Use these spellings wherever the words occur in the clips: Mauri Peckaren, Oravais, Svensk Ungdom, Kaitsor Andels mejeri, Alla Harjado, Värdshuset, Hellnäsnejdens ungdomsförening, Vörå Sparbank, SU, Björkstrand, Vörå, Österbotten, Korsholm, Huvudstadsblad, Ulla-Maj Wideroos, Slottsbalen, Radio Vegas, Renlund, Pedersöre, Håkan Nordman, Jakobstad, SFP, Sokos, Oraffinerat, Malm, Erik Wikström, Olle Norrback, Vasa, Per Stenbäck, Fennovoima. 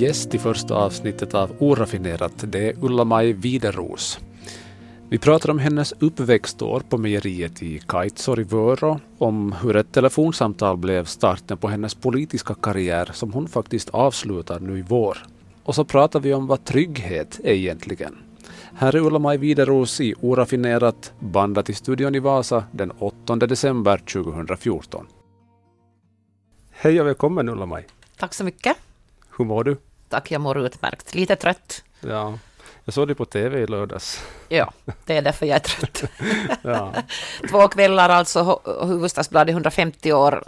gäst i första avsnittet av Oraffinerat, det är Ulla-Maj Wideroos. Vi pratar om hennes uppväxtår på mejeriet i Kaitsor i Vörå, om hur ett telefonsamtal blev starten på hennes politiska karriär som hon faktiskt avslutar nu i vår. Och så pratar vi om vad trygghet är egentligen. Här är Ulla-Maj Wideroos i Oraffinerat, bandat i studion i Vasa den 8 december 2014. Hej och välkommen Ulla-Maj. Tack så mycket. Hur mår du? Tack, jag mår utmärkt. Lite trött. Ja, jag såg dig på tv i lördags. Ja, det är därför jag är trött. Ja. 2 kvällar alltså, Huvudstadsblad i 150 år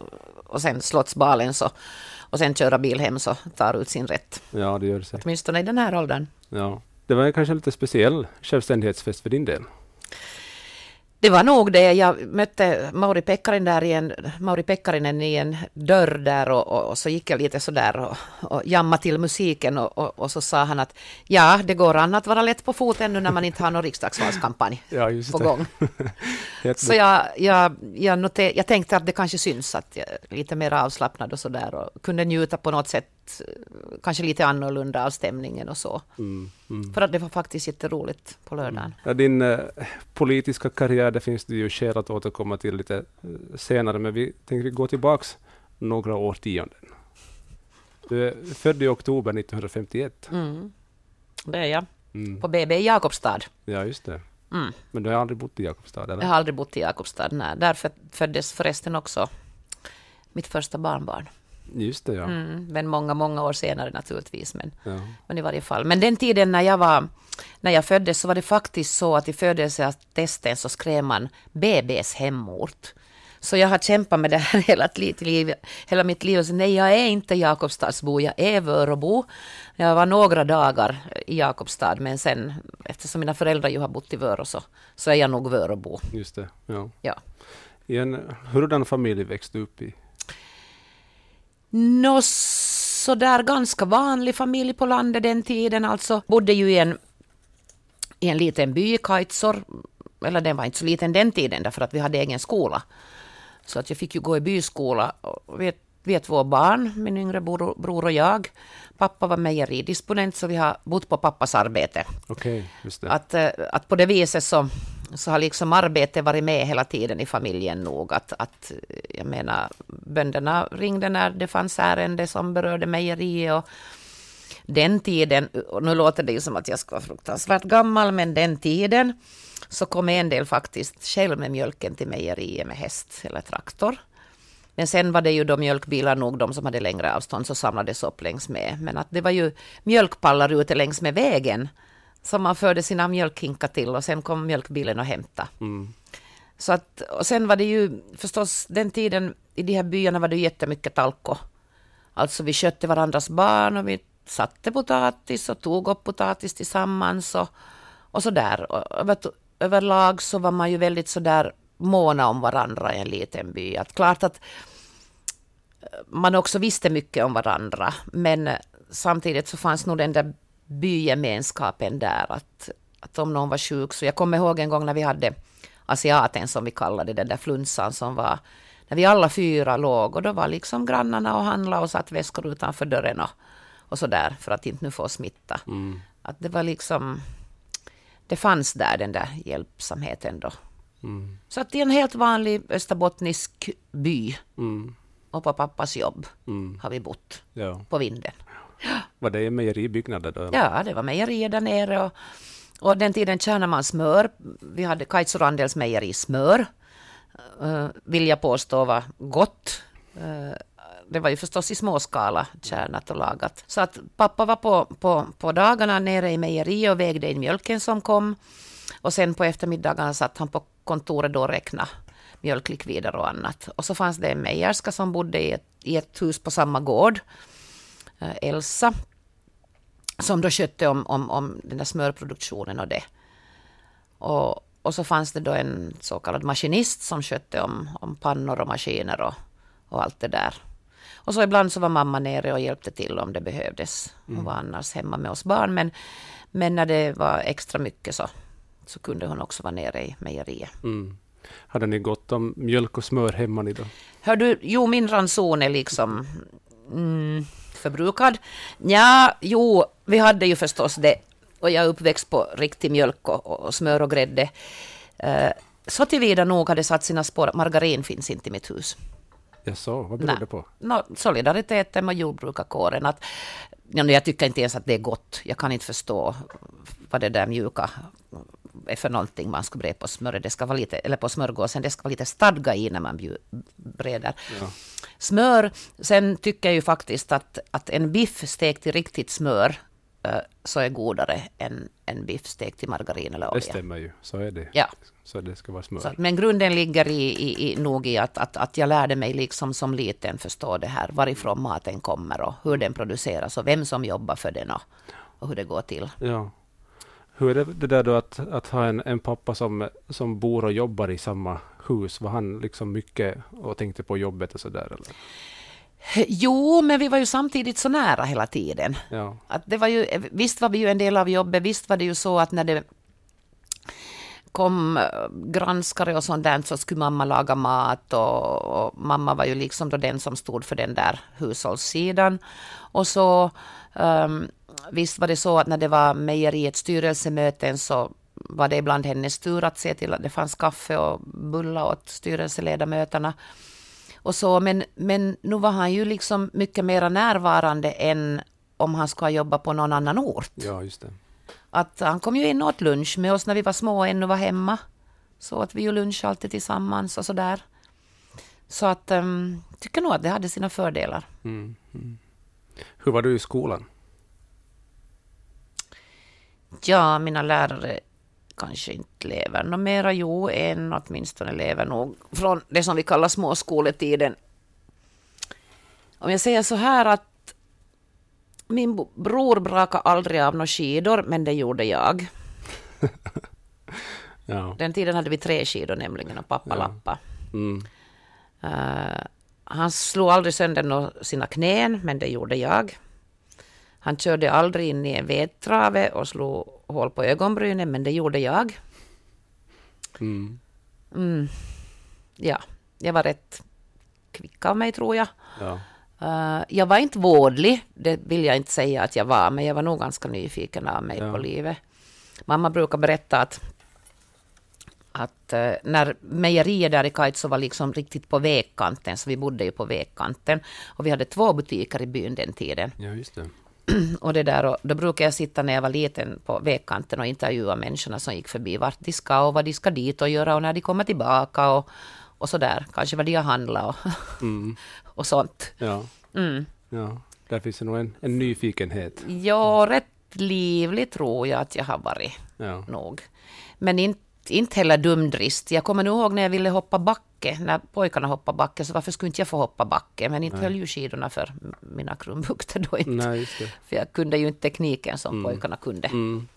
och sen Slottsbalen så, och sen köra bil hem så tar ut sin rätt. Ja, det gör det säkert. Åtminstone i den här åldern. Ja. Det var kanske lite speciell självständighetsfest för din del. Det var nog det. Jag mötte Mauri Peckaren i en dörr där och så gick jag lite sådär och jammade till musiken och så sa han att ja, det går an att vara lätt på foten nu när man inte har någon riksdagsvalskampanj ja, på gång. Så jag tänkte att det kanske syns att jag är lite mer avslappnad och sådär och kunde njuta på något sätt, kanske lite annorlunda av stämningen och så. För att det var faktiskt jätteroligt på lördagen. Ja, din politiska karriär, det finns det ju skäl att återkomma till lite senare, men vi tänker gå tillbaks några årtionden. Du är född i oktober 1951. Det är jag. På BB i Jakobstad. Ja, just det. Men du har aldrig bott i Jakobstad, eller? Jag har aldrig bott i Jakobstad, nej. Därför föddes förresten också mitt första barnbarn. Just det, ja. Men många år senare naturligtvis, men i varje fall. Men den tiden när jag föddes så var det faktiskt så att i födelseattesten så skrev man BBs hemort. Så jag har kämpat med det här hela mitt liv. Så nej, jag är inte Jakobstadsbo, jag är Vörobo. Jag var några dagar i Jakobstad, men sen eftersom mina föräldrar ju har bott i Vörå så är jag nog Vörobo. Just det, ja. I en hurdan familj växte upp i? Nå, så där ganska vanlig familj på landet den tiden. Alltså bodde ju i en liten by i Kaitsor. Eller den var inte så liten den tiden därför att vi hade egen skola. Så att jag fick ju gå i byskola. Vi är 2 barn, min yngre bror och jag. Pappa var mejeridisponent så vi har bott på pappas arbete. Okej, just det. Att på det viset så har liksom arbetet varit med hela tiden i familjen nog. Att jag menar, bönderna ringde när det fanns ärende som berörde mejeri och den tiden, och nu låter det ju som att jag ska vara fruktansvärt gammal, men den tiden så kom en del faktiskt själv med mjölken till mejeriet med häst eller traktor. Men sen var det ju de mjölkbilar nog, de som hade längre avstånd så samlades upp längs med. Men att det var ju mjölkpallar ute längs med vägen som man förde sina mjölkhinkar till och sen kom mjölkbilen och hämta. Så att, och sen var det ju förstås den tiden i de här byarna var det ju jättemycket talko. Alltså vi köpte varandras barn och vi satte potatis och tog upp potatis tillsammans och sådär. Överlag så var man ju väldigt sådär måna om varandra i en liten by. Att klart att man också visste mycket om varandra, men samtidigt så fanns nog den där bygemenskapen där att om någon var sjuk, så jag kommer ihåg en gång när vi hade asiaten som vi kallade den där flunsan som var, när vi alla 4 låg och då var liksom grannarna och handlade och satt väskor utanför dörren och sådär för att inte nu få smitta. Att det var liksom, det fanns där den där hjälpsamheten då. Så att det är en helt vanlig österbottnisk by och på pappas jobb har vi bott på vinden. Var det mejeribyggnader då? Ja, det var mejerier där nere och den tiden tjänade man smör. Vi hade Kaitsor Andels mejeri smör. Vill jag påstå var gott. Det var ju förstås i småskala tjänat och lagat. Så att pappa var på dagarna nere i mejeri och vägde in mjölken som kom. Och sen på eftermiddagarna satt han på kontoret då och räknade mjölklikvider och annat. Och så fanns det en mejerska som bodde i ett hus på samma gård. Elsa, som då skötte om den där smörproduktionen och det. Och så fanns det då en så kallad maskinist som skötte om pannor och maskiner och allt det där. Och så ibland så var mamma nere och hjälpte till om det behövdes. Hon var annars hemma med oss barn, men när det var extra mycket så kunde hon också vara nere i mejeriet. Hade ni gott om mjölk och smör hemma ni då? Hör du, jo, min ranson är liksom förbrukad. Ja, jo, vi hade ju förstås det. Och jag är uppväxt på riktig mjölk och smör och grädde. Så tillvida nog hade satt sina spår att margarin finns inte i mitt hus. Jag sa, vad beror det på? Solidariteten med jordbrukarkåren. Att, jag tycker inte ens att det är gott. Jag kan inte förstå vad det där mjuka är för någonting man ska breda på smör. Det ska vara lite, eller på smörgåsen, det ska vara lite stadga i när man breder. Ja. Smör, sen tycker jag ju faktiskt att en biff stekt i riktigt smör så är godare än en biff stekt i margarin eller olja. Det stämmer ju, så är det. Ja. Så det ska vara smör. Så, men grunden ligger nog i att jag lärde mig liksom som liten förstå det här, varifrån maten kommer och hur den produceras och vem som jobbar för den och hur det går till. Ja. Hur är det där då att ha en pappa som bor och jobbar i samma hus? Var han liksom mycket och tänkte på jobbet och sådär eller? Jo, men vi var ju samtidigt så nära hela tiden. Ja. Att det var ju, visst var vi ju en del av jobbet, visst var det ju så att när det kom granskare och sånt där så skulle mamma laga mat och mamma var ju liksom då den som stod för den där hushållssidan. Och så visst var det så att när det var mejeriets styrelsemöten så var det ibland hennes tur att se till att det fanns kaffe och bulla åt styrelseledamöterna. Och så, men nu var han ju liksom mycket mer närvarande än om han skulle jobba på någon annan ort. Ja, just det. Att han kom ju in åt lunch med oss när vi var små och ännu var hemma. Så att vi ju lunch alltid tillsammans och sådär. Så att tycker nog att det hade sina fördelar. Mm, mm. Hur var du i skolan? Ja, mina lärare kanske inte lever något mera, en åtminstone lever nog från det som vi kallar småskoletiden. Om jag säger så här att min bror brakade aldrig av några skidor, men det gjorde jag. Ja. Den tiden hade vi 3 skidor nämligen och pappa lappa. Mm. Han slog aldrig sönder sina knän, men det gjorde jag. Han körde aldrig in i en vedtrave och slog hål på ögonbrynen, men det gjorde jag. Mm. Mm. Ja, jag var rätt kvick av mig tror jag. Ja. Jag var inte vårdlig, det vill jag inte säga att jag var, men jag var nog ganska nyfiken av mig på livet. Mamma brukar berätta att när mejeriet där i Kaitsor var liksom riktigt på vägkanten, så vi bodde ju på vägkanten och vi hade 2 butiker i byn den tiden. Ja, just det. Och det där, och då brukade jag sitta när jag var liten på vägkanten och intervjua människorna som gick förbi vart de ska och vad de ska dit och göra och när de kommer tillbaka och sådär. Kanske vad de har handlat och sånt. Ja. Mm. Ja, där finns det nog en nyfikenhet. Ja, rätt livlig tror jag att jag har varit nog. Men inte heller dumdrist. Jag kommer nog ihåg när jag ville hoppa backe, när pojkarna hoppade backe, så varför skulle inte jag få hoppa backe? Men inte höll ju skidorna för mina krumbukter då inte. Nej, just det. För jag kunde ju inte tekniken som pojkarna kunde. Mm.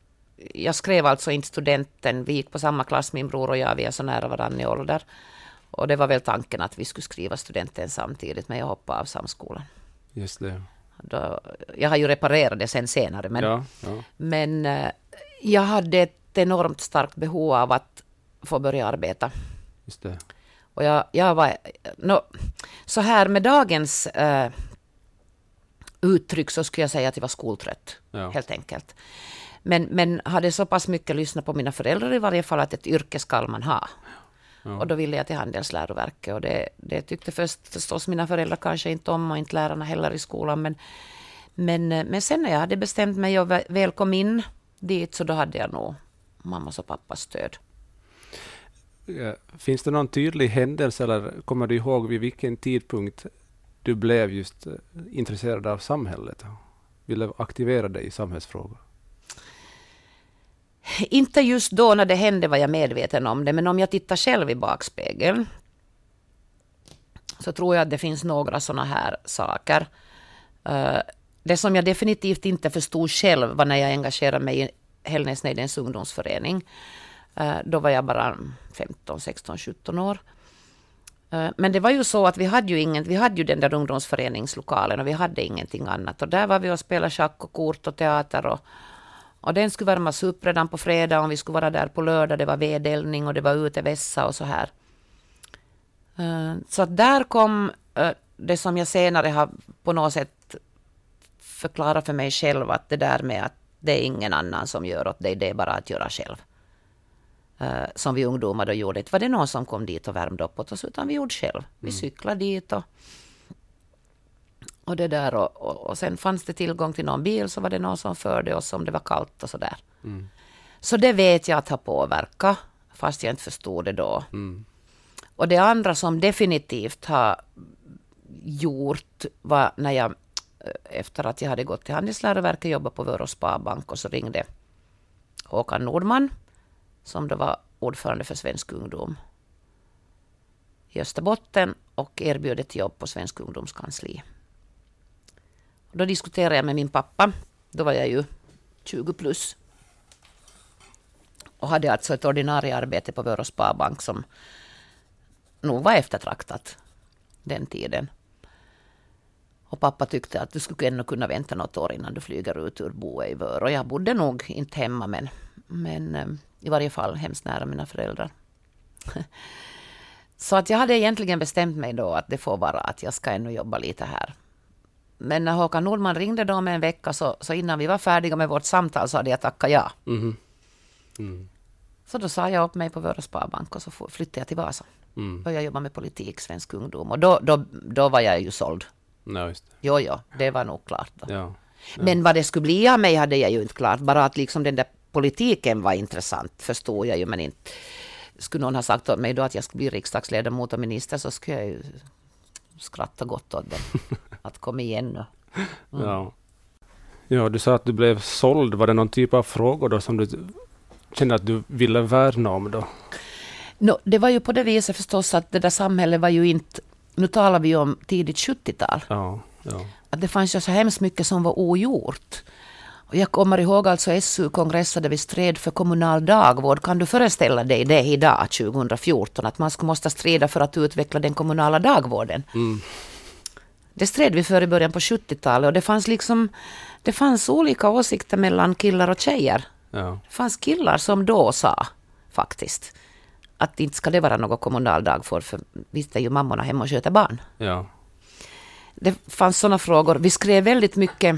Jag skrev alltså inte studenten. Vi gick på samma klass, min bror och jag, vi är så nära varandra i ålder. Och det var väl tanken att vi skulle skriva studenten samtidigt, men jag hoppade av samskolan. Just det. Då, jag har ju reparerat det senare, men, men jag hade ett enormt starkt behov av att få börja arbeta. Just det. Och jag var så här med dagens uttryck så skulle jag säga att jag var skoltrött helt enkelt. Men hade så pass mycket lyssnat på mina föräldrar i varje fall att ett yrke ska man ha. Ja. Och då ville jag till handelsläroverket och det tyckte förstås mina föräldrar kanske inte om och inte lärarna heller i skolan. Men sen när jag hade bestämt mig och väl kom in dit så då hade jag nog mammas och pappas stöd. Finns det någon tydlig händelse eller kommer du ihåg vid vilken tidpunkt du blev just intresserad av samhället? Ville aktivera dig i samhällsfrågor? Inte just då när det hände var jag medveten om det, men om jag tittar själv i backspegeln så tror jag att det finns några sådana här saker. Det som jag definitivt inte förstod själv var när jag engagerade mig i Hellnäsnejdens ungdomsförening. Då var jag bara 15, 16, 17 år. Men det var ju så att vi hade ju den där ungdomsföreningslokalen och vi hade ingenting annat. Och där var vi och spelade schack och kort och teater. Och den skulle värmas upp redan på fredag och vi skulle vara där på lördag. Det var vedeldning och det var utevässa och så här. Så att där kom det som jag senare har på något sätt förklara för mig själv att det där med att det är ingen annan som gör åt dig, det är bara att göra själv. Som vi ungdomar då gjorde, det var det någon som kom dit och värmde upp åt oss, utan vi gjorde själv. Vi cyklade dit och det där och sen fanns det tillgång till någon bil, så var det någon som förde oss om det var kallt och sådär. Mm. Så det vet jag att ha påverkat, fast jag inte förstod det då. Mm. Och det andra som definitivt har gjort var när jag, efter att jag hade gått till handelsläroverket, jobbade på Vörå Sparbank, och så ringde Håkan Nordman, som då var ordförande för Svensk Ungdom i Österbotten, och erbjöd ett jobb på Svensk Ungdomskansli. Och då diskuterade jag med min pappa, då var jag ju 20 plus och hade alltså ett ordinarie arbete på Vörå Sparbank som nog var eftertraktat den tiden. Och pappa tyckte att du skulle ändå kunna vänta något år innan du flyger ut ur boet i Vörå. Och jag bodde nog inte hemma, men i varje fall hemskt nära mina föräldrar. Så att jag hade egentligen bestämt mig då att det får vara att jag ska ändå jobba lite här. Men när Håkan Nordman ringde då med en vecka, så innan vi var färdiga med vårt samtal så hade jag tackat ja. Mm. Mm. Så då sa jag upp mig på Vörå Sparbank och så flyttade jag till Vasa. Och jag jobbade med politik, Svensk Ungdom. Och då var jag ju såld. No, just det. Jo, det var nog klart då. Ja, ja. Men vad det skulle bli av mig hade jag ju inte klart. Bara att liksom den där politiken var intressant, förstår jag ju. Men inte skulle någon ha sagt åt mig då att jag skulle bli riksdagsledamot och minister, så skulle jag ju skratta gott åt det. Att komma igen. Mm. Ja, du sa att du blev såld. Var det någon typ av frågor då som du kände att du ville värna om då? No, det var ju på det viset förstås att det där samhället var ju inte... Nu talar vi om tidigt 70-tal. Ja. Att det fanns ju så hemskt mycket som var ogjort. Och jag kommer ihåg alltså SU-kongressen där vi stred för kommunal dagvård. Kan du föreställa dig det idag, 2014, att man skulle måste strida för att utveckla den kommunala dagvården? Mm. Det stred vi för i början på 70-talet, och det fanns olika åsikter mellan killar och tjejer. Ja. Det fanns killar som då sa faktiskt att inte ska det vara någon kommunal dag för visst är ju mammorna hemma och sköter barn. Ja. Det fanns sådana frågor. Vi skrev väldigt mycket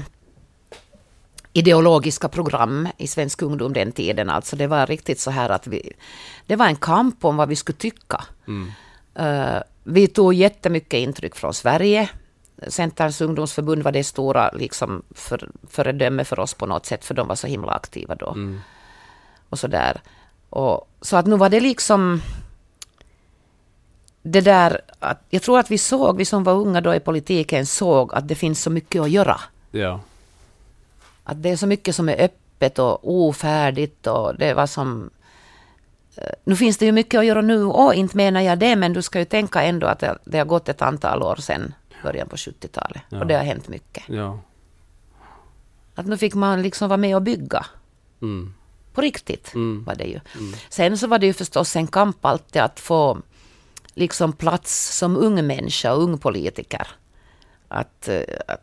ideologiska program i Svensk Ungdom den tiden. Alltså det var riktigt så här att det var en kamp om vad vi skulle tycka. Mm. Vi tog jättemycket intryck från Sverige. Centerns ungdomsförbund var det stora liksom föredöme för oss på något sätt, för de var så himla aktiva då. Mm. Och så där. Och så att nu var det liksom det där att jag tror att vi som var unga då i politiken såg att det finns så mycket att göra. Ja. Att det är så mycket som är öppet och ofärdigt, och det var som nu finns det ju mycket att göra nu, och inte menar jag det, men du ska ju tänka ändå att det har gått ett antal år sedan början på 70-talet, och det har hänt mycket. Ja. Att nu fick man liksom vara med och bygga. Mm. På riktigt var det ju. Mm. Sen så var det ju förstås en kamp alltid att få liksom plats som ung människa och ung politiker. Att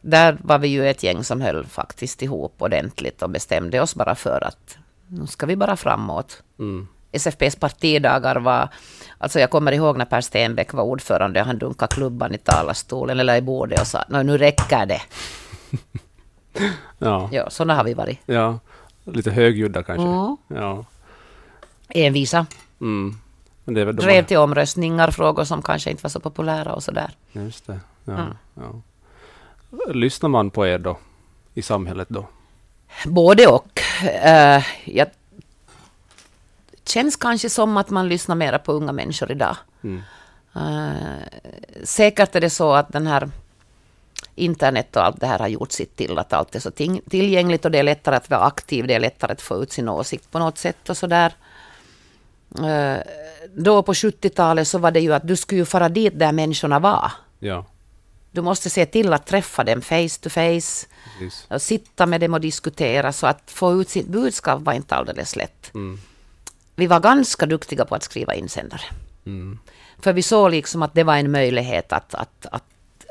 där var vi ju ett gäng som höll faktiskt ihop ordentligt och bestämde oss bara för att nu ska vi bara framåt. Mm. SFPs partidagar var, alltså jag kommer ihåg när Per Stenbäck var ordförande, han dunkade klubban i talarstolen eller i bordet och sa nu räcker det. Ja, sådana har vi varit. Ja. Lite högljudda kanske. Mm. Ja. Envisa. Mm. Men det är väl drev till omröstningar, frågor som kanske inte var så populära och sådär. Just det. Ja. Lyssnar man på er då? I samhället då? Både och. Jag känns kanske som att man lyssnar mera på unga människor idag. Mm. Säkert är det så att den här internet och allt det här har gjort sitt till att allt är så tillgängligt, och det är lättare att vara aktiv, det är lättare att få ut sin åsikt på något sätt och sådär. Då på 70-talet så var det ju att du skulle ju fara dit där människorna var. Ja. Du måste se till att träffa dem face to face, och sitta med dem och diskutera, så att få ut sitt budskap var inte alldeles lätt. Mm. Vi var ganska duktiga på att skriva insändare. Mm. För vi såg liksom att det var en möjlighet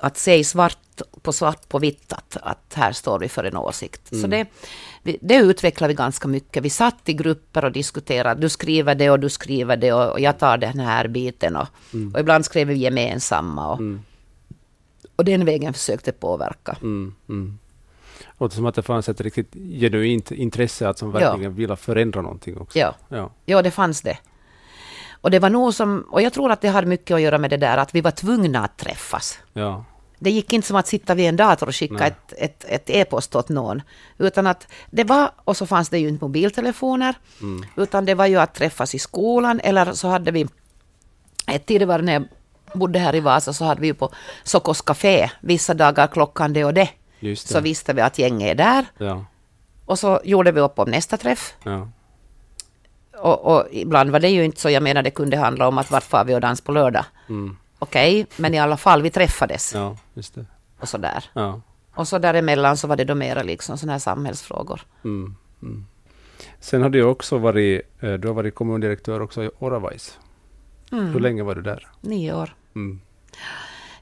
att se svart på vitt att här står vi för en åsikt. Mm. Så det utvecklar vi ganska mycket. Vi satt i grupper och diskuterade. Du skriver det och jag tar den här biten. Och ibland skrev vi gemensamma. Och den vägen försökte påverka. Mm. Mm. låter som att det fanns ett riktigt genuint intresse att som verkligen ville förändra någonting också. Ja, det fanns det. Och det var nog som, och jag tror att det hade mycket att göra med det där att vi var tvungna att träffas. Ja. Det gick inte som att sitta vid en dator och skicka ett e-post åt någon, utan att det var, och så fanns det ju inte mobiltelefoner, utan det var ju att träffas i skolan, eller så hade vi ett tidigare när jag bodde här i Vasa, så hade vi ju på Sokos café vissa dagar klockan det och det. Just det. Så visste vi att gänget är där. Ja. Och så gjorde vi upp om nästa träff. Ja. Och ibland var det ju inte så, jag menar det kunde handla om att vart far vi och dans på lördag. Mm. Okej, men i alla fall vi träffades. Ja, just det. Och så där. Ja. Och så däremellan så var det då mera liksom sådana här samhällsfrågor. Mm. Mm. Sen har du också varit kommundirektör också i Oravais. Mm. Hur länge var du där? 9 år. Mm.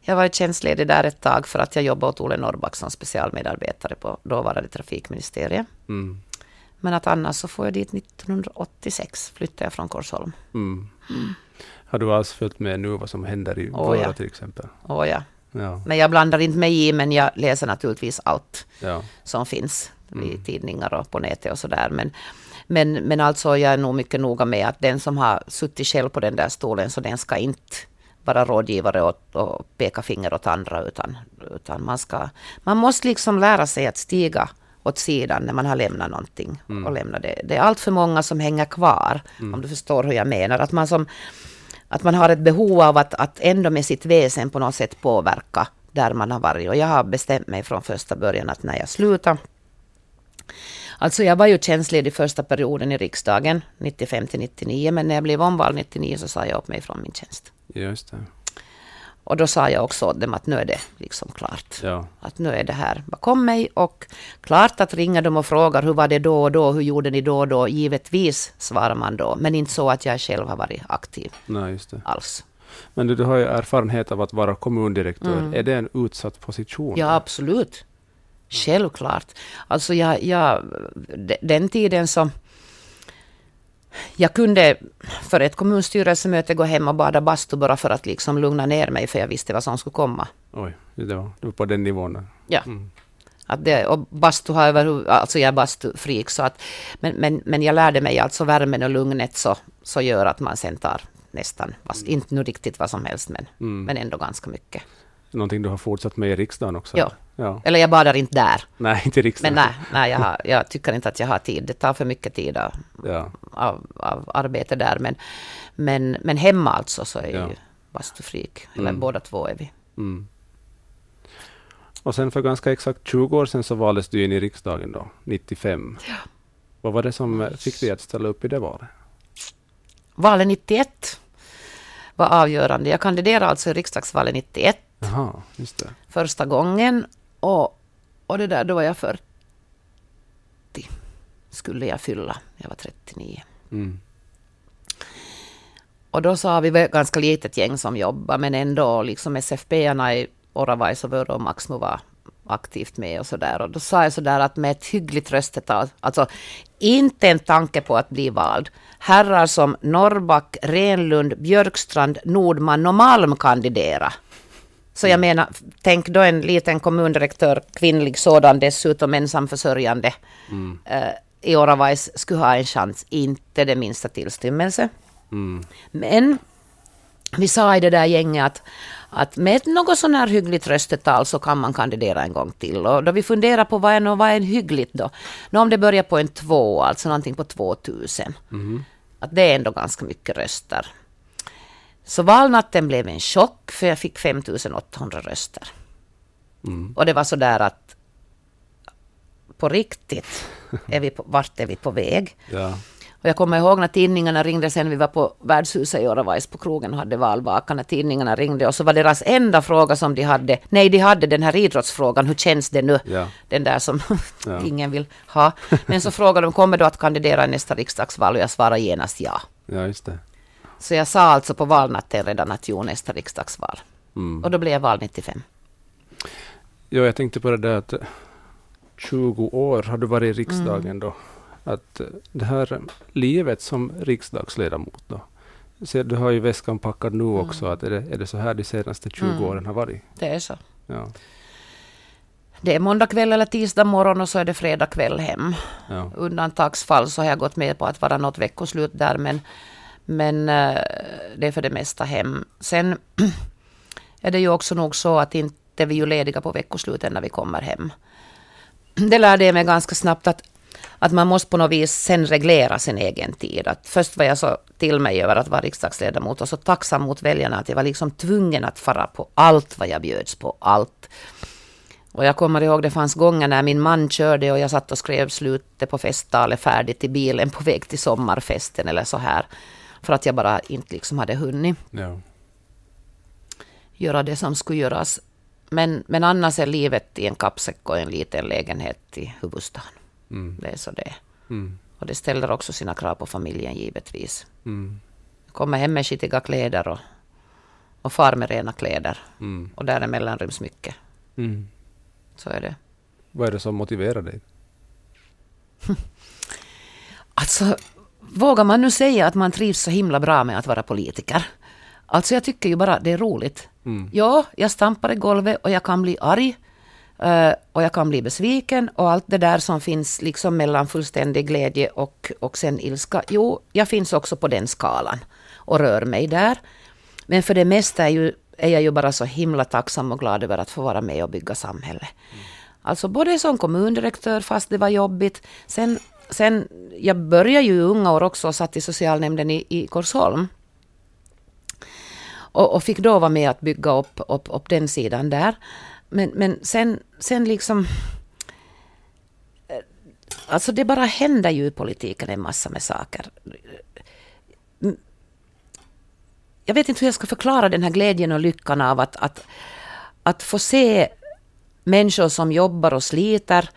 Jag var tjänstledig där ett tag för att jag jobbade åt Olle Norrback som specialmedarbetare på dåvarande trafikministeriet. Mm. Men att annars så får jag dit 1986, flyttade jag från Korsholm. Mm. Mm. Har du alls följt med nu vad som händer i Vörå till exempel? Ja. Men jag blandar inte mig i, men jag läser naturligtvis allt som finns i tidningar och på nätet och sådär. Men alltså jag är nog mycket noga med att den som har suttit själv på den där stolen, så den ska inte vara rådgivare och peka finger åt andra, utan man måste liksom lära sig att stiga åt sidan när man har lämnat någonting och lämna det. Det är allt för många som hänger kvar, om du förstår hur jag menar. Att man har ett behov av att ändå med sitt väsen på något sätt påverka där man har varit. Och jag har bestämt mig från första början att när jag slutar. Alltså jag var ju tjänstledig första perioden i riksdagen, 95-99, men när jag blev omvald 99 så sa jag upp mig från min tjänst. Just det. Och då sa jag också åt dem att nu är det liksom klart. Ja. Att nu är det här bakom mig, och klart att ringa dem och fråga hur var det då och då, hur gjorde ni då och då, givetvis svarar man då. Men inte så att jag själv har varit aktiv. Nej, just det. Alls. Men du har ju erfarenhet av att vara kommundirektör. Mm. Är det en utsatt position? Ja, absolut. Självklart. Alltså jag den tiden som jag kunde för ett kommunstyrelsemöte gå hem och bada bastu bara för att liksom lugna ner mig, för jag visste vad som skulle komma. Oj, det var på den nivån. Där. Ja. Mm. Att det, och bastu har, alltså jag är bastufrik, så att men jag lärde mig alltså värmen och lugnet, så gör att man sen tar nästan inte nu riktigt vad som helst, men ändå ganska mycket. Någonting du har fortsatt med i riksdagen också? Ja. Eller jag badar inte där. Nej, inte i riksdagen. Men nej jag tycker inte att jag har tid. Det tar för mycket tid av arbete där. Men hemma alltså så är ju bastufrik. Eller båda två är vi. Mm. Och sen för ganska exakt 20 år sedan så valdes du in i riksdagen då, 95. Ja. Vad var det som fick dig att ställa upp i det valet? Valet 91 var avgörande. Jag kandiderade alltså i riksdagsvalet 91. Aha, just det. Första gången, och det där, då var jag 40. Skulle jag fylla. Jag var 39. Mm. Och då sa vi ganska litet gäng som jobbar, men ändå liksom SFP-arna i Oravais och Vörå och Maxmo var aktivt med och sådär. Och då sa jag sådär att med ett hyggligt röstetal, alltså inte en tanke på att bli vald. Herrar som Norrback, Renlund, Björkstrand, Nordman och Malm kandidera. Så jag menar, tänk då en liten kommundirektör, kvinnlig sådan, dessutom ensamförsörjande i Oravais skulle ha en chans, inte det minsta tillstymmelse. Mm. Men vi sa i det där gänget att med något sån här hyggligt röstetal så kan man kandidera en gång till. Och då vi funderar på vad är en hyggligt då? Nu om det börjar på en 2, alltså någonting på 2000. Mm. Att det är ändå ganska mycket röster. Så valnatten blev en chock, för jag fick 5800 röster. Mm. Och det var så där att på riktigt, vart är vi på väg? Ja. Och jag kommer ihåg när tidningarna ringde sen, vi var på Värdshuset i Oravais på krogen och hade valvaka, när tidningarna ringde och så var deras enda fråga som de hade den här idrottsfrågan, hur känns det nu? Ja. Den där som ingen vill ha. Men så frågade de, kommer du att kandidera i nästa riksdagsval? Och jag svarade genast ja. Ja, just det. Så jag sa alltså på valnatten redan att jo, nästa riksdagsval. Mm. Och då blev jag vald 95. Ja, jag tänkte på det där att 20 år har du varit i riksdagen då. Att det här livet som riksdagsledamot då. Så du har ju väskan packad nu också. Att är det så här de senaste 20 åren har varit? Det är så. Ja. Det är måndag kväll eller tisdag morgon och så är det fredag kväll hem. Ja. Undantagsfall så har jag gått med på att vara något veckoslut där, men det är för det mesta hem. Sen är det ju också nog så att inte vi är lediga på veckosluten när vi kommer hem. Det lärde mig ganska snabbt att man måste på något vis sen reglera sin egen tid. Att först var jag så till mig över att vara riksdagsledamot och så tacksam mot väljarna att jag var liksom tvungen att fara på allt vad jag bjöds på, allt. Och jag kommer ihåg det fanns gånger när min man körde och jag satt och skrev slutet på festtalet färdigt i bilen på väg till sommarfesten eller så här. För att jag bara inte liksom hade hunnit göra det som skulle göras. Men annars är livet i en kappsäck och en liten lägenhet i huvudstaden. Mm. Det är så det. Mm. Och det ställer också sina krav på familjen givetvis. Mm. Jag kommer hem med skitiga kläder och far med rena kläder. Mm. Och däremellan ryms mycket. Mm. Så är det. Vad är det som motiverar dig? Alltså, vågar man nu säga att man trivs så himla bra med att vara politiker? Alltså jag tycker ju bara det är roligt. Mm. Ja, jag stampar i golvet och jag kan bli arg. Och jag kan bli besviken och allt det där som finns liksom mellan fullständig glädje och sen ilska. Jo, jag finns också på den skalan och rör mig där. Men för det mesta är jag ju bara så himla tacksam och glad över att få vara med och bygga samhälle. Mm. Alltså både som kommundirektör fast det var jobbigt. Sen jag började ju i unga år också och satt i socialnämnden i Korsholm. Och fick då vara med att bygga upp den sidan där. Men sen liksom... Alltså det bara händer ju i politiken en massa med saker. Jag vet inte hur jag ska förklara den här glädjen och lyckan av att få se människor som jobbar och sliter,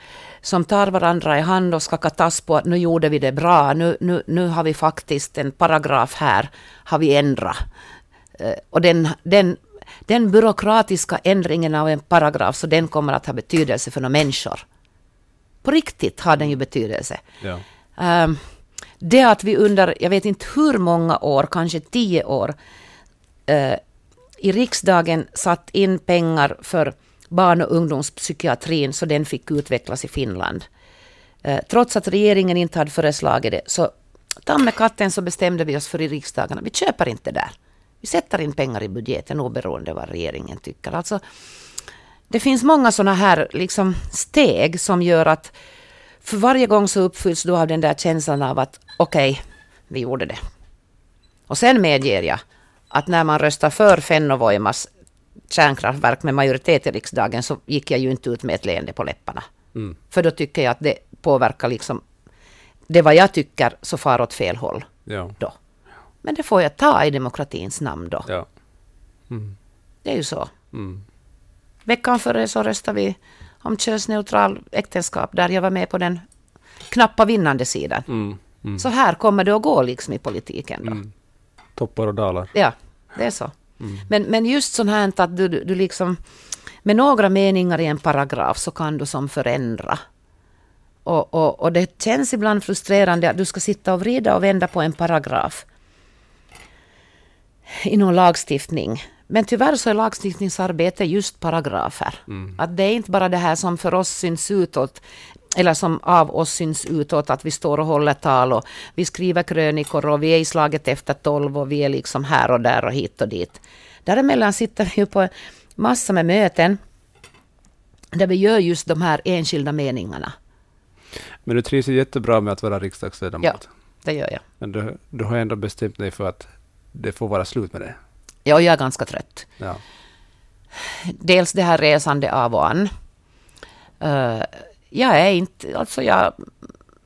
som tar varandra i hand och skakar tass på att nu gjorde vi det bra, nu har vi faktiskt en paragraf här, har vi ändrat. Och den byråkratiska ändringen av en paragraf, så den kommer att ha betydelse för några människor. På riktigt har den ju betydelse. Ja. Det att vi under, jag vet inte hur många år, kanske 10 år, i riksdagen satt in pengar för barn- och ungdomspsykiatrin så den fick utvecklas i Finland. Trots att regeringen inte hade föreslagit det, så med katten så bestämde vi oss för i riksdagen att vi köper inte där. Vi sätter in pengar i budgeten oberoende vad regeringen tycker. Alltså, det finns många sådana här liksom steg som gör att för varje gång så uppfylls du av den där känslan av att okej, vi gjorde det. Och sen medger jag att när man röstar för Fennovoimas kärnkraftverk med majoritet i riksdagen så gick jag ju inte ut med ett leende på läpparna. Mm. För då tycker jag att det påverkar liksom det vad jag tycker så far åt fel håll då. Men det får jag ta i demokratins namn då. Ja. Mm. Det är ju så. Mm. Veckan före så röstade vi om könsneutral äktenskap där jag var med på den knappa vinnande sidan. Mm. Mm. Så här kommer det att gå liksom i politiken då. Mm. Toppar och dalar. Ja, det är så. Mm. Men just sånt här att du liksom med några meningar i en paragraf så kan du som förändra. Och det känns ibland frustrerande att du ska sitta och vrida och vända på en paragraf i någon lagstiftning. Men tyvärr så är lagstiftningsarbete just paragrafer. Mm. Att det är inte bara det här som för oss syns utåt eller som av oss syns utåt att vi står och håller tal och vi skriver krönikor och vi är i slaget efter 12 och vi är liksom här och där och hit och dit. Däremellan sitter vi ju på massor med möten där vi gör just de här enskilda meningarna. Men du trivs ju jättebra med att vara riksdagsledamot. Ja, det gör jag. Men du har ändå bestämt dig för att det får vara slut med det. Ja, jag är ganska trött. Ja. Dels det här resande av och an. Jag är inte... Alltså jag,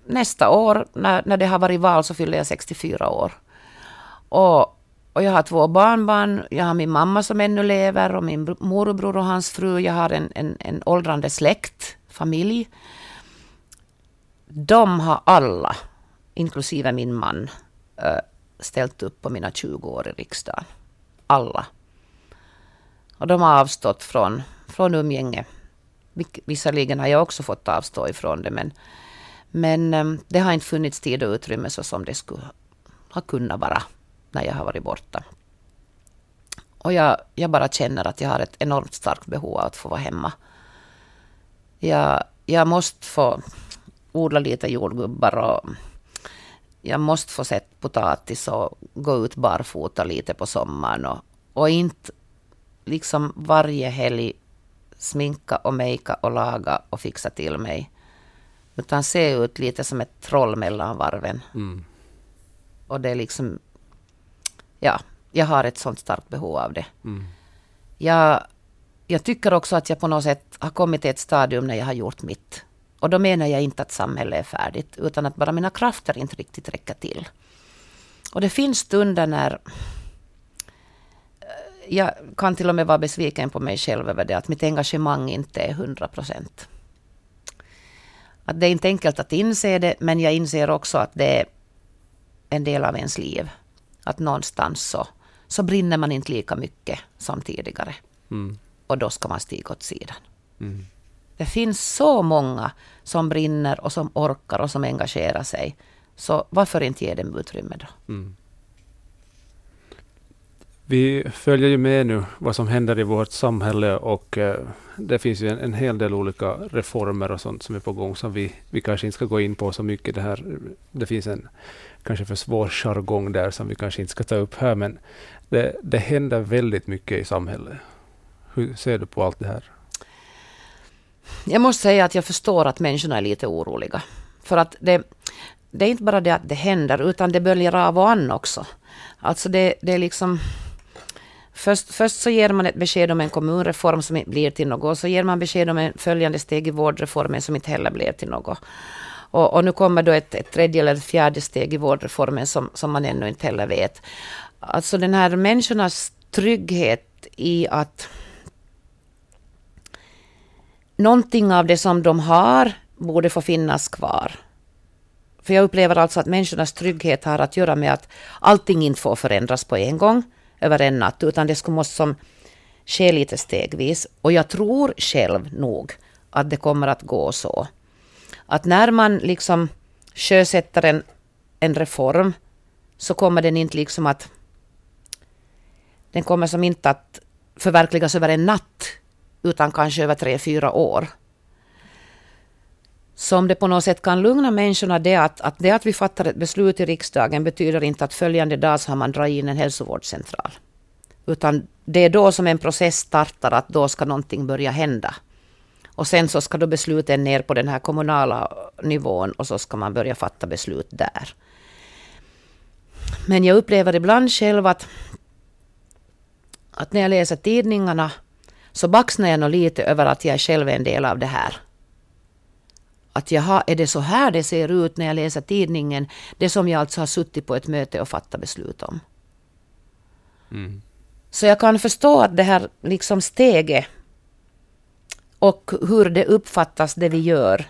nästa år, när det har varit val så fyller jag 64 år. Och jag har 2 barnbarn. Jag har min mamma som ännu lever och min morbror och hans fru. Jag har en åldrande släkt, familj. De har alla, inklusive min man, ställt upp på mina 20 år i riksdagen. Alla. Och de har avstått från umgänge. Visserligen har jag också fått avstå ifrån det, men det har inte funnits tid och utrymme så som det skulle ha kunnat vara när jag har varit borta. Och jag bara känner att jag har ett enormt starkt behov av att få vara hemma. Jag måste få odla lite jordgubbar och jag måste få sätta potatis och gå ut barfota lite på sommaren och inte liksom varje helg sminka och mejka och laga och fixa till mig, utan se ut lite som ett troll mellan varven. Mm. Och det är liksom, ja, jag har ett sånt starkt behov av det. Mm. Jag tycker också att jag på något sätt har kommit till ett stadium när jag har gjort mitt. Och då menar jag inte att samhället är färdigt, utan att bara mina krafter inte riktigt räcker till. Och det finns stunder när jag kan till och med vara besviken på mig själv över det, att mitt engagemang inte är 100%. Att det är inte enkelt att inse det, men jag inser också att det är en del av ens liv. Att någonstans så brinner man inte lika mycket som tidigare. Mm. Och då ska man stiga åt sidan. Mm. Det finns så många som brinner och som orkar och som engagerar sig. Så varför inte ge dem utrymme då? Mm. Vi följer ju med nu vad som händer i vårt samhälle och det finns ju en hel del olika reformer och sånt som är på gång som vi kanske inte ska gå in på så mycket. Det finns en kanske för svår jargong där som vi kanske inte ska ta upp här, men det händer väldigt mycket i samhället. Hur ser du på allt det här? Jag måste säga att jag förstår att människorna är lite oroliga. För att det är inte bara det att det händer, utan det böljer av och an också. Alltså det är liksom... Först så ger man ett besked om en kommunreform som inte blir till något. Så ger man besked om en följande steg i vårdreformen som inte heller blir till något. Och nu kommer då ett tredje eller fjärde steg i vårdreformen som man ännu inte heller vet. Alltså den här människornas trygghet i att... någonting av det som de har borde få finnas kvar. För jag upplever alltså att människornas trygghet har att göra med att allting inte får förändras på en gång, över en natt, utan det ska måste som ske lite stegvis. Och jag tror själv nog att det kommer att gå så. Att när man liksom sjösätter en reform, så kommer den inte liksom att... den kommer som inte att förverkligas över en natt, utan kanske över 3-4 år. Så om det på något sätt kan lugna människorna, det att vi fattar ett beslut i riksdagen betyder inte att följande dag så har man dragit in en hälsovårdscentral. Utan det är då som en process startar, att då ska någonting börja hända. Och sen så ska då besluten ner på den här kommunala nivån och så ska man börja fatta beslut där. Men jag upplever ibland själv att när jag läser tidningarna så baxnar jag nog lite över att jag själv är en del av det här. Att jaha, är det så här det ser ut när jag läser tidningen? Det som jag alltså har suttit på ett möte och fattat beslut om. Mm. Så jag kan förstå att det här liksom steget och hur det uppfattas det vi gör,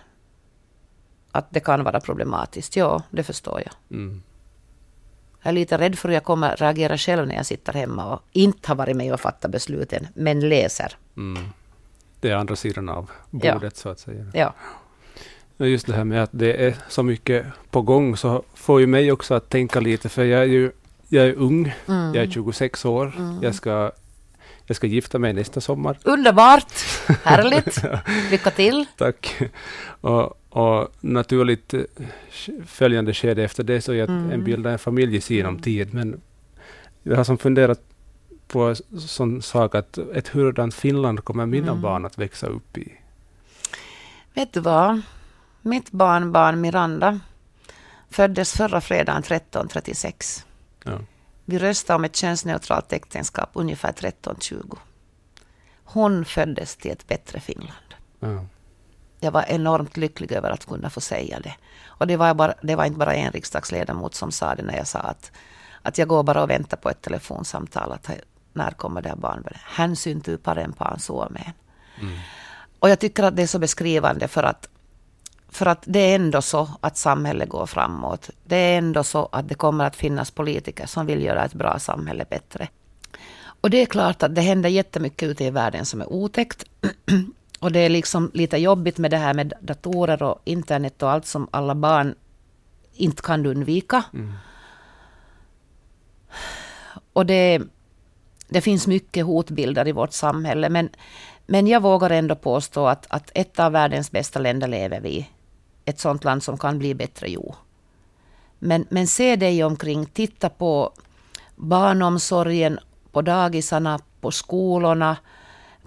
att det kan vara problematiskt. Ja, det förstår jag. Mm. Jag är lite rädd för att jag kommer reagera själv när jag sitter hemma och inte har varit med och fattat besluten, men läser. Mm. Det är andra sidan av bordet, ja. Så att säga. Ja. Just det här med att det är så mycket på gång så får ju mig också att tänka lite, för jag är ung, jag är 26 år, jag ska gifta mig nästa sommar. Underbart! Härligt! Lycka till! Tack! Och naturligt följande skede efter det så är att bilda en familj i sinom tid. Men jag har som funderat på sån sak att ett hurdant Finland kommer mina barn att växa upp i. Vet du vad? Mitt barnbarn Miranda föddes förra fredagen 13.36. Ja. Vi röstade om ett könsneutralt äktenskap ungefär 13.20. Hon föddes till ett bättre Finland. Ja. Jag var enormt lycklig över att kunna få säga det. Och det var inte bara en riksdagsledamot som sa det när jag sa att jag går bara och väntar på ett telefonsamtal. Att när kommer det här barnbarnet? Han synte upp en på hans år med. Och jag tycker att det är så beskrivande för att det är ändå så att samhället går framåt. Det är ändå så att det kommer att finnas politiker som vill göra ett bra samhälle bättre. Och det är klart att det händer jättemycket ute i världen som är otäckt. Och det är liksom lite jobbigt med det här med datorer och internet och allt som alla barn inte kan undvika. Mm. Och det finns mycket hotbilder i vårt samhälle. Men Men jag vågar ändå påstå att ett av världens bästa länder lever vi. Ett sånt land som kan bli bättre, jo. Men se dig omkring, titta på barnomsorgen, på dagisarna, på skolorna,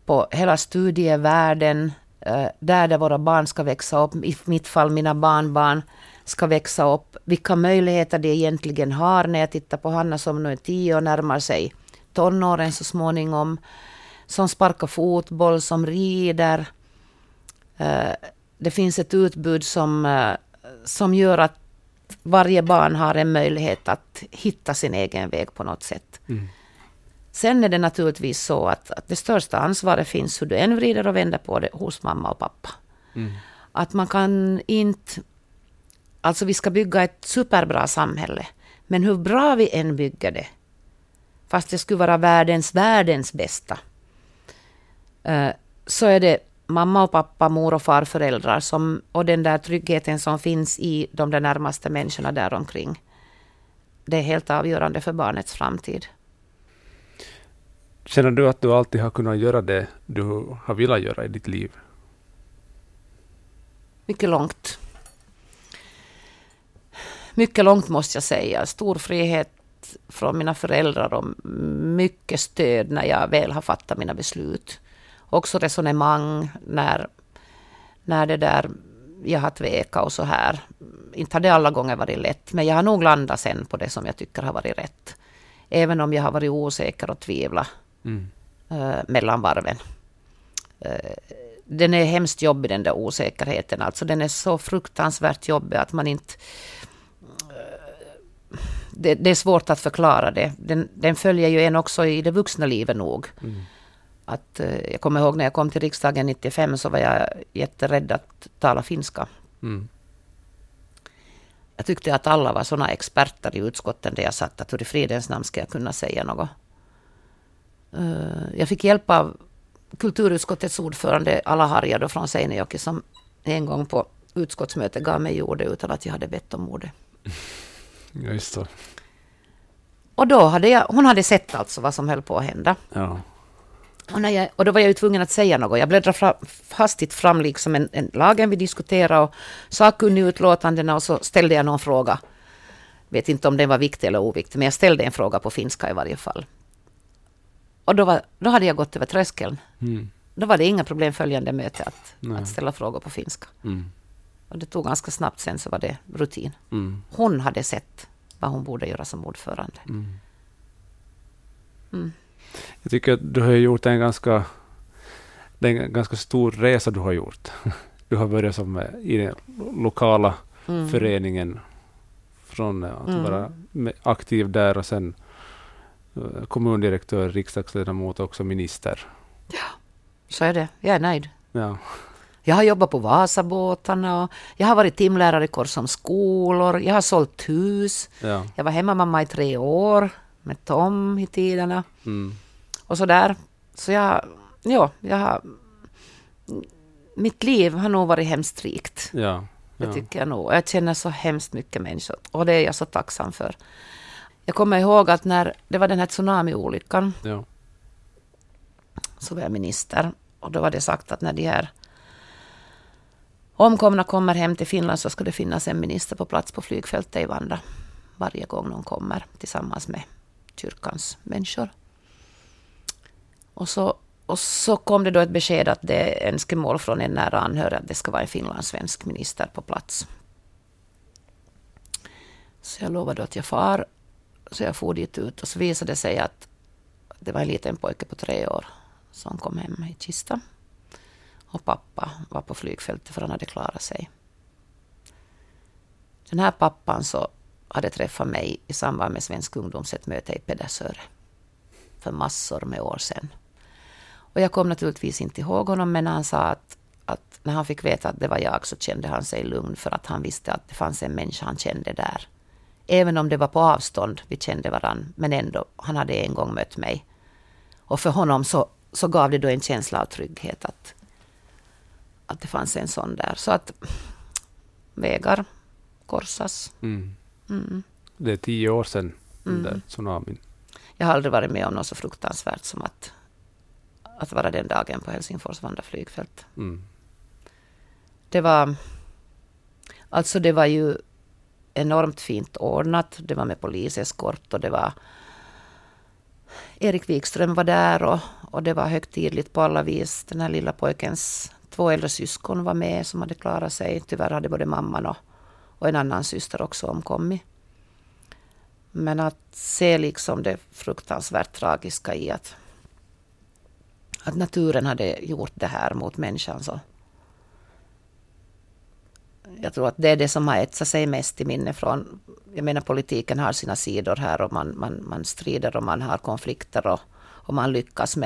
på hela studievärlden, där våra barn ska växa upp, i mitt fall mina barnbarn ska växa upp. Vilka möjligheter de egentligen har när jag tittar på Hanna som nu är 10 och närmar sig tonåren så småningom, som sparkar fotboll, som rider. Det finns ett utbud som gör att varje barn har en möjlighet att hitta sin egen väg på något sätt. Mm. Sen är det naturligtvis så att det största ansvaret finns hur du än vrider och vänder på det hos mamma och pappa. Mm. Att man kan inte... Alltså vi ska bygga ett superbra samhälle. Men hur bra vi än bygger det, fast det skulle vara världens bästa, så är det mamma och pappa, mor och farföräldrar och den där tryggheten som finns i de där närmaste människorna där omkring. Det är helt avgörande för barnets framtid. Känner du att du alltid har kunnat göra det du har velat göra i ditt liv? Mycket långt. Mycket långt måste jag säga. Stor frihet från mina föräldrar och mycket stöd när jag väl har fattat mina beslut. Också resonemang när det där jag har tvekat och så här. Inte har det alla gånger varit lätt, men jag har nog landat sen på det som jag tycker har varit rätt. Även om jag har varit osäker och tvivla mellan varven. Den är hemskt jobbig, den där osäkerheten. Alltså den är så fruktansvärt jobbig att man inte... Det är svårt att förklara det. Den följer ju en också i det vuxna livet nog. Mm. Att, jag kommer ihåg när jag kom till riksdagen 95 så var jag jätterädd att tala finska. Mm. Jag tyckte att alla var sådana experter i utskotten där jag satt att hur i fridens namn ska jag kunna säga något. Jag fick hjälp av kulturutskottets ordförande Alla Harjado från Seinäjoki som en gång på utskottsmöte gav mig ordet utan att jag hade bett om ordet. Ja, just det. Och då hon hade sett alltså vad som höll på att hända. Ja. Och då var jag ju tvungen att säga något. Jag bläddrade hastigt fram liksom en lagen vi diskuterade och sakunnigutlåtandena och så ställde jag någon fråga. Vet inte om den var viktig eller oviktig, men jag ställde en fråga på finska i varje fall. Och då hade jag gått över tröskeln. Mm. Då var det inga problem följande möte att ställa frågor på finska. Mm. Och det tog ganska snabbt sen så var det rutin. Mm. Hon hade sett vad hon borde göra som ordförande. Mm. Mm. Jag tycker att du har gjort en ganska stor resa du har gjort. Du har börjat i den lokala föreningen från att vara aktiv där och sen kommundirektör, riksdagsledamot och också minister. Ja, så är det. Jag är nöjd. Ja. Jag har jobbat på Vasabåtarna och jag har varit timlärare i Korsholms skolor. Jag har sålt hus. Ja. Jag var hemmamamma i 3 år med Tom i tiderna. Mm. Och så där. Så mitt liv har nog varit hemskt rikt. Ja. Ja. Det tycker jag nog. Jag känner så hemskt mycket människor och det är jag så tacksam för. Jag kommer ihåg att när det var den här tsunamiolyckan så var jag minister och då var det sagt att när de här omkomna kommer hem till Finland så ska det finnas en minister på plats på flygfältet i Vanda varje gång någon kommer tillsammans med kyrkans människor. Och så kom det då ett besked att det är önskemål från en nära anhörig att det ska vara en finlandssvensk minister på plats. Så jag lovade att jag far, så jag for dit ut och så visade det sig att det var en liten pojke på 3 år som kom hem i kista. Och pappa var på flygfältet för han hade klarat sig. Den här pappan så hade träffat mig i samband med Svensk Ungdoms ett möte i Pedersöre för massor med år sedan. Och jag kom naturligtvis inte ihåg honom, men han sa att när han fick veta att det var jag så kände han sig lugn för att han visste att det fanns en människa han kände där. Även om det var på avstånd, vi kände varann, men ändå, han hade en gång mött mig. Och för honom så gav det då en känsla av trygghet att det fanns en sån där. Så att vägar korsas. Mm. Mm. Det är 10 år sedan den där tsunamin. Jag har aldrig varit med om något så fruktansvärt som att att vara den dagen på Helsingfors-Vanda flygfält. Mm. Det var ju enormt fint ordnat. Det var med poliseskort och det var Erik Wikström var där och det var högtidligt på alla vis. Den här lilla pojkens två äldre syskon var med som hade klarat sig. Tyvärr hade både mamman och en annan syster också omkommit. Men att se liksom det fruktansvärt tragiska i att naturen hade gjort det här mot människan. Så jag tror att det är det som har etsat sig mest i minne från, jag menar politiken har sina sidor här och man strider och man har konflikter och man lyckas.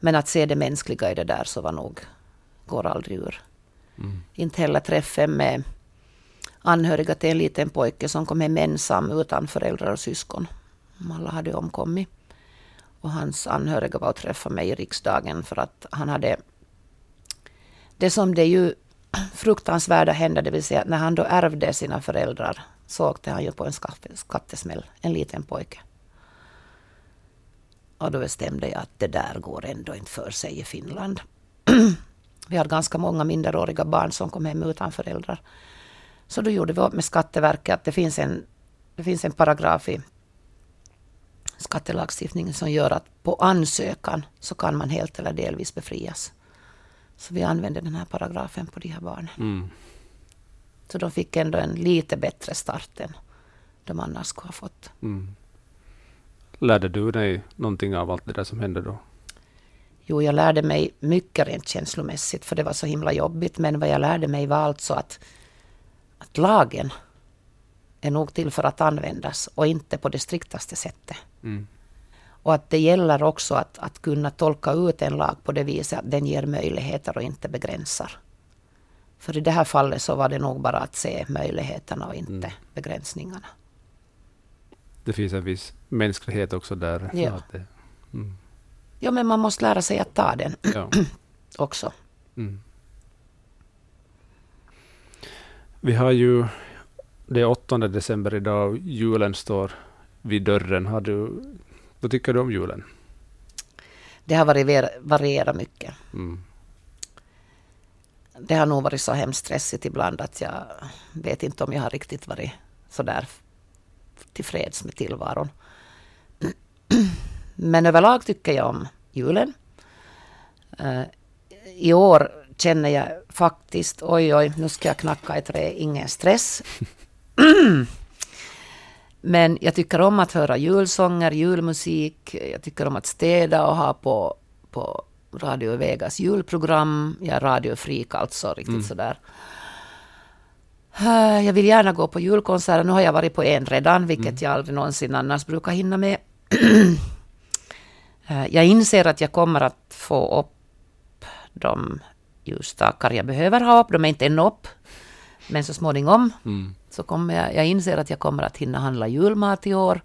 Men att se det mänskliga i det där så var nog, går aldrig ur. Mm. Inte heller träffen med anhöriga till en liten pojke som kom hem ensam utan föräldrar och syskon. Alla hade omkommit. Och hans anhöriga var att träffa mig i riksdagen för att han hade det som det ju fruktansvärda hände, det vill säga när han då ärvde sina föräldrar så åkte han ju på en skattesmäll, en liten pojke. Och då bestämde jag att det där går ändå inte för sig i Finland. Vi hade ganska många minderåriga barn som kom hem utan föräldrar. Så då gjorde vi upp med Skatteverket att det finns en paragraf i skattelagstiftningen som gör att på ansökan så kan man helt eller delvis befrias. Så vi använde den här paragrafen på de här barnen. Mm. Så de fick ändå en lite bättre start än de annars skulle ha fått. Mm. Lärde du dig någonting av allt det där som hände då? Jo, jag lärde mig mycket rent känslomässigt för det var så himla jobbigt. Men vad jag lärde mig var alltså att lagen är nog till för att användas och inte på det striktaste sättet. Mm. Och att det gäller också att kunna tolka ut en lag på det viset att den ger möjligheter och inte begränsar. För i det här fallet så var det nog bara att se möjligheterna och inte begränsningarna. Det finns en viss mänsklighet också där. Ja, att det, ja men man måste lära sig att ta den också. Mm. Vi har ju det 8 december idag, julen står vid dörren. Vad tycker du om julen? Det har varierat mycket. Mm. Det har nog varit så hemskt stressigt ibland att jag vet inte om jag har riktigt varit så där tillfreds med tillvaron. Men överlag tycker jag om julen. I år känner jag faktiskt, oj, nu ska jag knacka i trä, ingen stress. Men jag tycker om att höra julsånger, julmusik. Jag tycker om att städa och ha på Radio Vegas julprogram. Jag är radiofreak alltså, riktigt sådär. Jag vill gärna gå på julkonserter. Nu har jag varit på en redan, vilket jag aldrig någonsin annars brukar hinna med. Jag inser att jag kommer att få upp de ljusstakar jag behöver ha upp. De är inte än upp, men så småningom. Mm. Så kommer jag inser att jag kommer att hinna handla julmat i år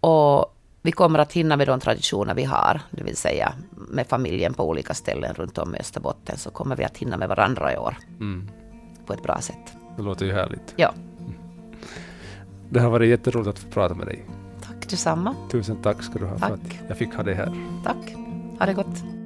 och vi kommer att hinna med de traditioner vi har, det vill säga med familjen på olika ställen runt om i Österbotten så kommer vi att hinna med varandra i år på ett bra sätt. Det låter ju härligt. Ja. Det har varit jätteroligt att få prata med dig. Tack detsamma. Tusen tack ska du ha för att jag fick ha dig här. Tack, ha det gott.